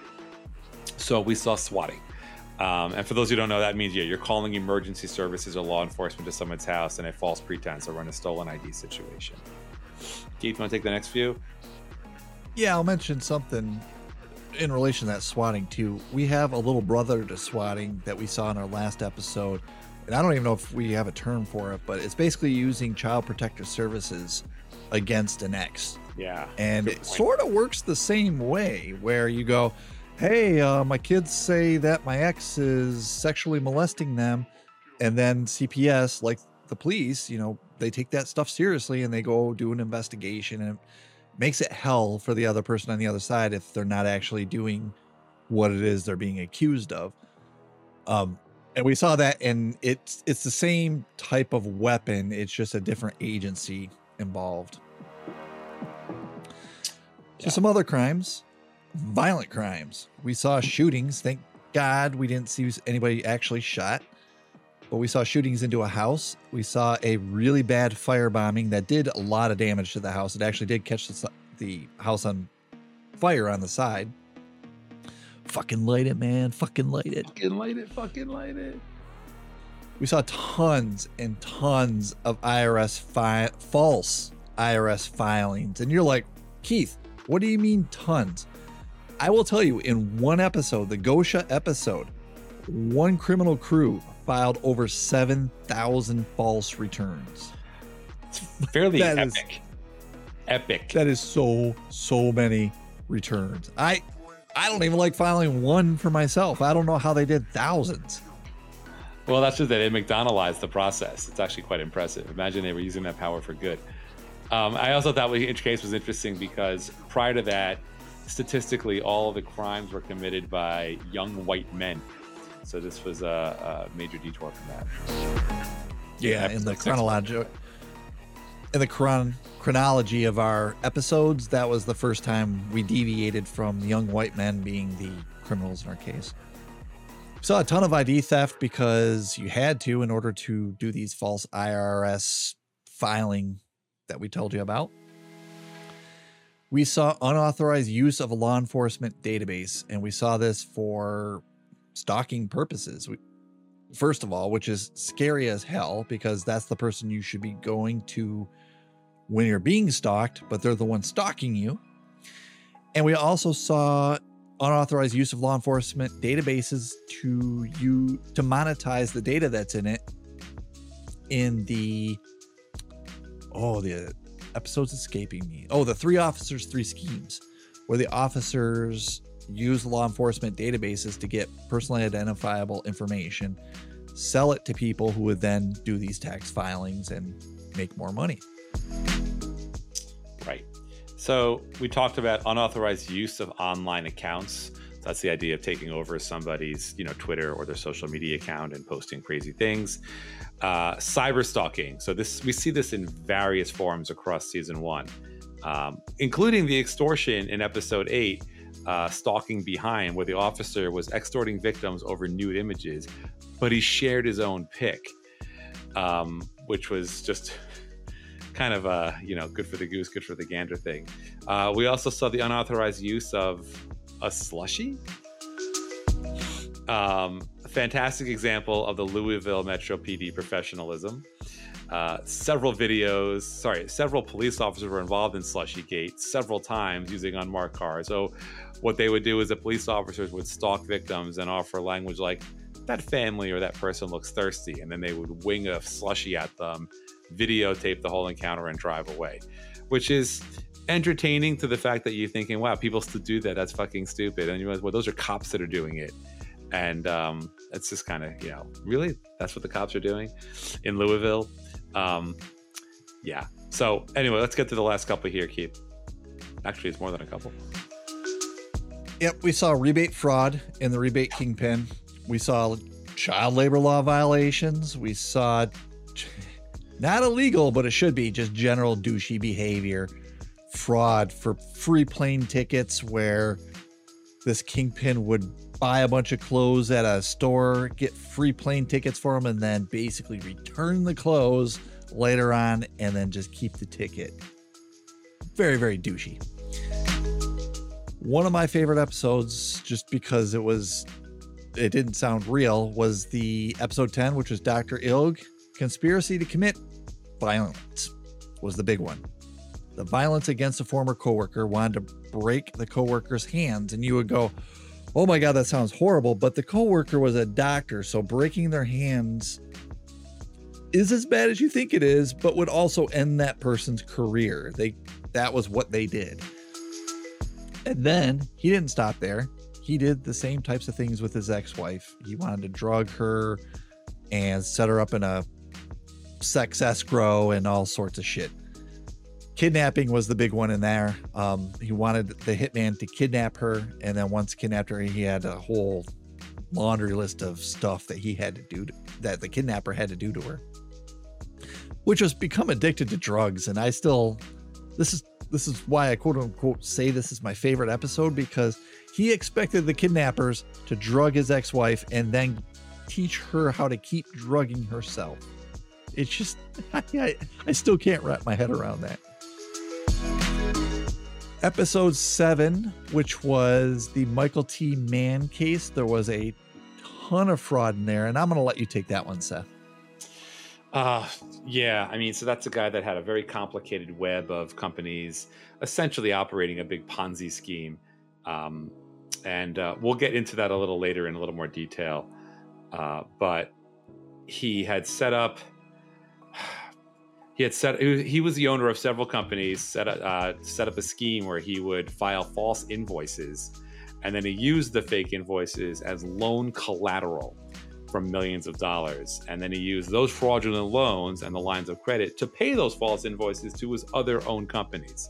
So we saw swatting. And for those who don't know, that means you're calling emergency services or law enforcement to someone's house in a false pretense or run a stolen ID situation. Keith, you want to take the next few? Yeah, I'll mention something in relation to that swatting too. We have a little brother to swatting that we saw in our last episode. And I don't even know if we have a term for it, but it's basically using Child Protective Services against an ex. Yeah. And it sort of works the same way where you go, hey, my kids say that my ex is sexually molesting them. And then CPS, like the police, you know, they take that stuff seriously and they go do an investigation, and it makes it hell for the other person on the other side if they're not actually doing what it is they're being accused of. And we saw that, and it's the same type of weapon. It's just a different agency involved. Yeah. So some other crimes, violent crimes. We saw shootings. Thank God we didn't see anybody actually shot, but we saw shootings into a house. We saw a really bad firebombing that did a lot of damage to the house. It actually did catch the house on fire on the side. Fucking light it, man. Fucking light it. Fucking light it. Fucking light it. We saw tons and tons of false IRS filings. And you're like, Keith, what do you mean tons? I will tell you, in one episode, the Gosha episode, one criminal crew filed over 7,000 false returns. It's fairly epic. That is so many returns. I don't even like filing one for myself. I don't know how they did thousands. Well, that's just that they McDonaldized the process. It's actually quite impressive. Imagine they were using that power for good. I also thought each case was interesting because prior to that, statistically, all of the crimes were committed by young white men. So this was a major detour from that. Yeah, in the chronology of our episodes, that was the first time we deviated from young white men being the criminals in our case. We saw a ton of ID theft because you had to in order to do these false IRS filing that we told you about. We saw unauthorized use of a law enforcement database, and we saw this for stalking purposes. First of all, which is scary as hell because that's the person you should be going to when you're being stalked, but they're the one stalking you. And we also saw unauthorized use of law enforcement databases to monetize the data that's in it. In the episode's escaping me. Oh, the 3 Officers, 3 Schemes, where the officers use law enforcement databases to get personally identifiable information, sell it to people who would then do these tax filings and make more money. Right. So we talked about unauthorized use of online accounts. That's the idea of taking over somebody's, Twitter or their social media account and posting crazy things. Cyber stalking. So we see this in various forms across season one, including the extortion in episode 8, Stalking Behind, where the officer was extorting victims over nude images, but he shared his own pic, which was just kind of a, good for the goose, good for the gander thing. We also saw the unauthorized use of a slushie. A fantastic example of the Louisville Metro PD professionalism. Several police officers were involved in SlushyGate several times using unmarked cars. So what they would do is the police officers would stalk victims and offer language like, that family or that person looks thirsty. And then they would wing a slushie at them, videotape the whole encounter and drive away, which is entertaining to the fact that you're thinking, wow, people still do that. That's fucking stupid. And you realize, well, those are cops that are doing it. And it's just kind of, you know, really, that's what the cops are doing in Louisville. Yeah. So anyway, let's get to the last couple here, Keith. Actually, it's more than a couple. Yep. We saw rebate fraud in the rebate kingpin. We saw child labor law violations. We saw not illegal, but it should be just general douchey behavior, fraud for free plane tickets where this kingpin would buy a bunch of clothes at a store, get free plane tickets for them, and then basically return the clothes later on and then just keep the ticket. Very, very douchey. One of my favorite episodes, just because it didn't sound real, was the episode 10, which was Dr. Ilg. Conspiracy to commit violence was the big one. The violence against a former coworker, wanted to break the coworker's hands. And you would go, oh my God, that sounds horrible. But the coworker was a doctor. So breaking their hands is as bad as you think it is, but would also end that person's career. That was what they did. And then he didn't stop there. He did the same types of things with his ex-wife. He wanted to drug her and set her up in a sex escrow and all sorts of shit. Kidnapping was the big one in there. He wanted the hitman to kidnap her. And then once kidnapped her, he had a whole laundry list of stuff that he had to do, that the kidnapper had to do to her, which was become addicted to drugs. And I still, this is why I quote unquote say this is my favorite episode, because he expected the kidnappers to drug his ex-wife and then teach her how to keep drugging herself. It's just, I still can't wrap my head around that. Episode 7, which was the Michael T. Mann case. There was a ton of fraud in there, and I'm going to let you take that one, Seth. Yeah. I mean, so that's a guy that had a very complicated web of companies essentially operating a big Ponzi scheme. And we'll get into that a little later in a little more detail. But he had set up, he was the owner of several companies, set up a scheme where he would file false invoices, and then he used the fake invoices as loan collateral for millions of dollars. And then he used those fraudulent loans and the lines of credit to pay those false invoices to his other own companies.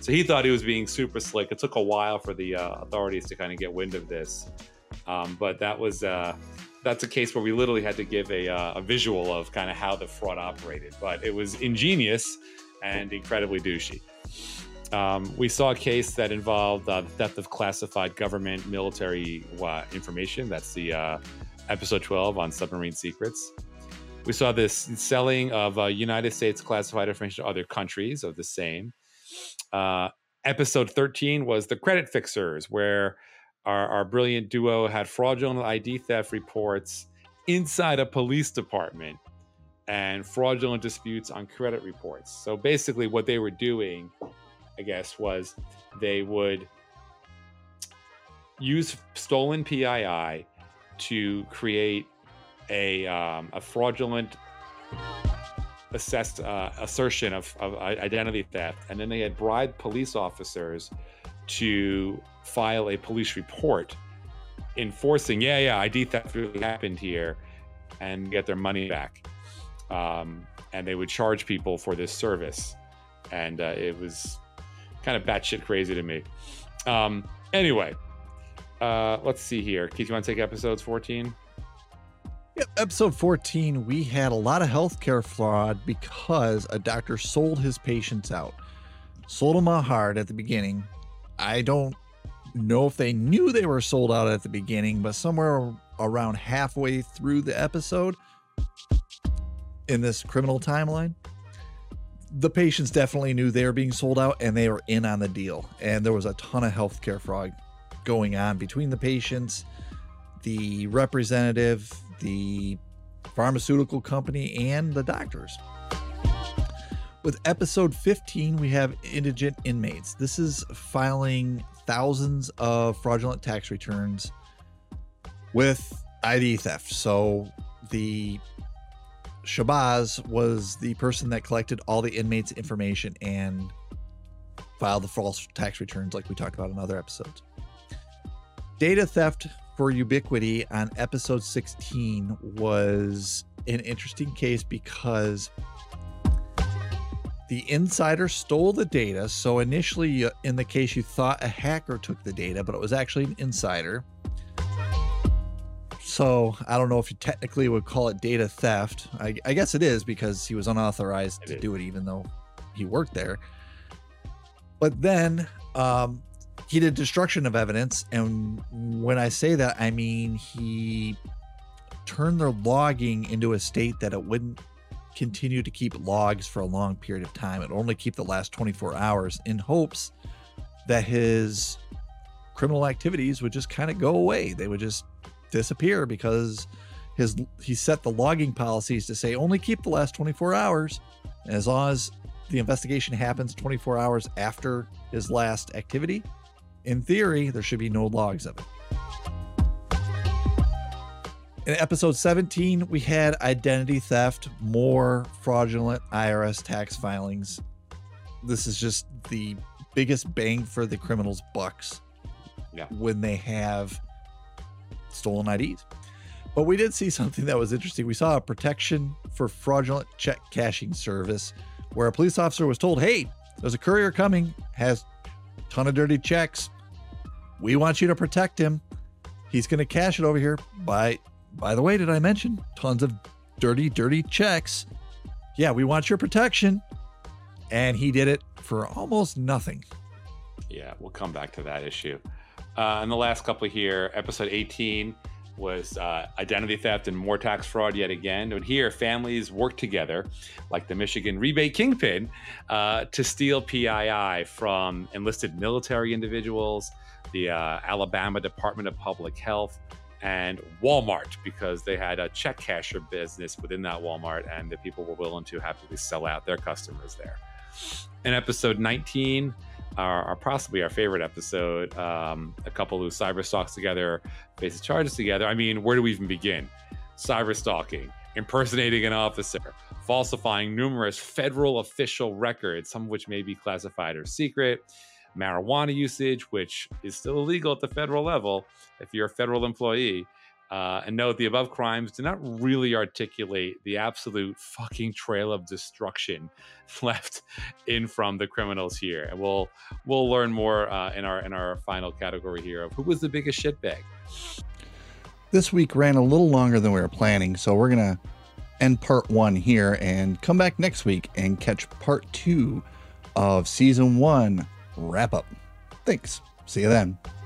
So he thought he was being super slick. It took a while for the authorities to kind of get wind of this. But that was... That's a case where we literally had to give a visual of kind of how the fraud operated, but it was ingenious and incredibly douchey. We saw a case that involved the theft of classified government military information. That's the episode 12 on submarine secrets. We saw this selling of United States classified information to other countries of the same. Episode 13 was the credit fixers, where our brilliant duo had fraudulent ID theft reports inside a police department and fraudulent disputes on credit reports. So basically what they were doing, I guess, was they would use stolen PII to create a fraudulent assessed assertion of identity theft. And then they had bribed police officers to file a police report enforcing, ID theft really happened here, and get their money back. And they would charge people for this service. And it was kind of batshit crazy to me. Anyway, let's see here. Keith, you want to take episodes 14? Yep, episode 14, we had a lot of healthcare fraud because a doctor sold his patients out. Sold them out hard at the beginning. I don't know if they knew they were sold out at the beginning, but somewhere around halfway through the episode in this criminal timeline, the patients definitely knew they were being sold out and they were in on the deal. And there was a ton of healthcare fraud going on between the patients, the representative, the pharmaceutical company, and the doctors. With episode 15, we have indigent inmates. This is filing thousands of fraudulent tax returns with ID theft. So the Shabazz was the person that collected all the inmates' information and filed the false tax returns like we talked about in other episodes. Data theft for Ubiquiti on episode 16 was an interesting case because the insider stole the data. So initially in the case, you thought a hacker took the data, but it was actually an insider. So I don't know if you technically would call it data theft. I guess it is because he was unauthorized to do it, even though he worked there. But then he did destruction of evidence. And when I say that, I mean, he turned their logging into a state that it wouldn't continue to keep logs for a long period of time. It only keep the last 24 hours in hopes that his criminal activities would just kind of go away. They would just disappear because he set the logging policies to say only keep the last 24 hours. And as long as the investigation happens 24 hours after his last activity, in theory, there should be no logs of it. In episode 17, we had identity theft, more fraudulent IRS tax filings. This is just the biggest bang for the criminals' bucks when they have stolen IDs. But we did see something that was interesting. We saw a protection for fraudulent check cashing service where a police officer was told, hey, there's a courier coming, has a ton of dirty checks. We want you to protect him. He's going to cash it over here. By the way, did I mention tons of dirty checks? Yeah, we want your protection. And he did it for almost nothing. Yeah, we'll come back to that issue. And the last couple here, episode 18 was identity theft and more tax fraud yet again. And here, families work together, like the Michigan rebate kingpin, to steal PII from enlisted military individuals, the Alabama Department of Public Health, and Walmart, because they had a check casher business within that Walmart, and the people were willing to happily sell out their customers there. In episode 19, or possibly our favorite episode, a couple who cyber stalks together, faces charges together. I mean, where do we even begin? Cyber stalking, impersonating an officer, falsifying numerous federal official records, some of which may be classified or secret, marijuana usage, which is still illegal at the federal level if you're a federal employee. And note, the above crimes do not really articulate the absolute fucking trail of destruction left in from the criminals here. And we'll learn more in our final category here of who was the biggest shitbag. This week ran a little longer than we were planning, so we're going to end part one here and come back next week and catch part two of season one wrap up. Thanks. See you then.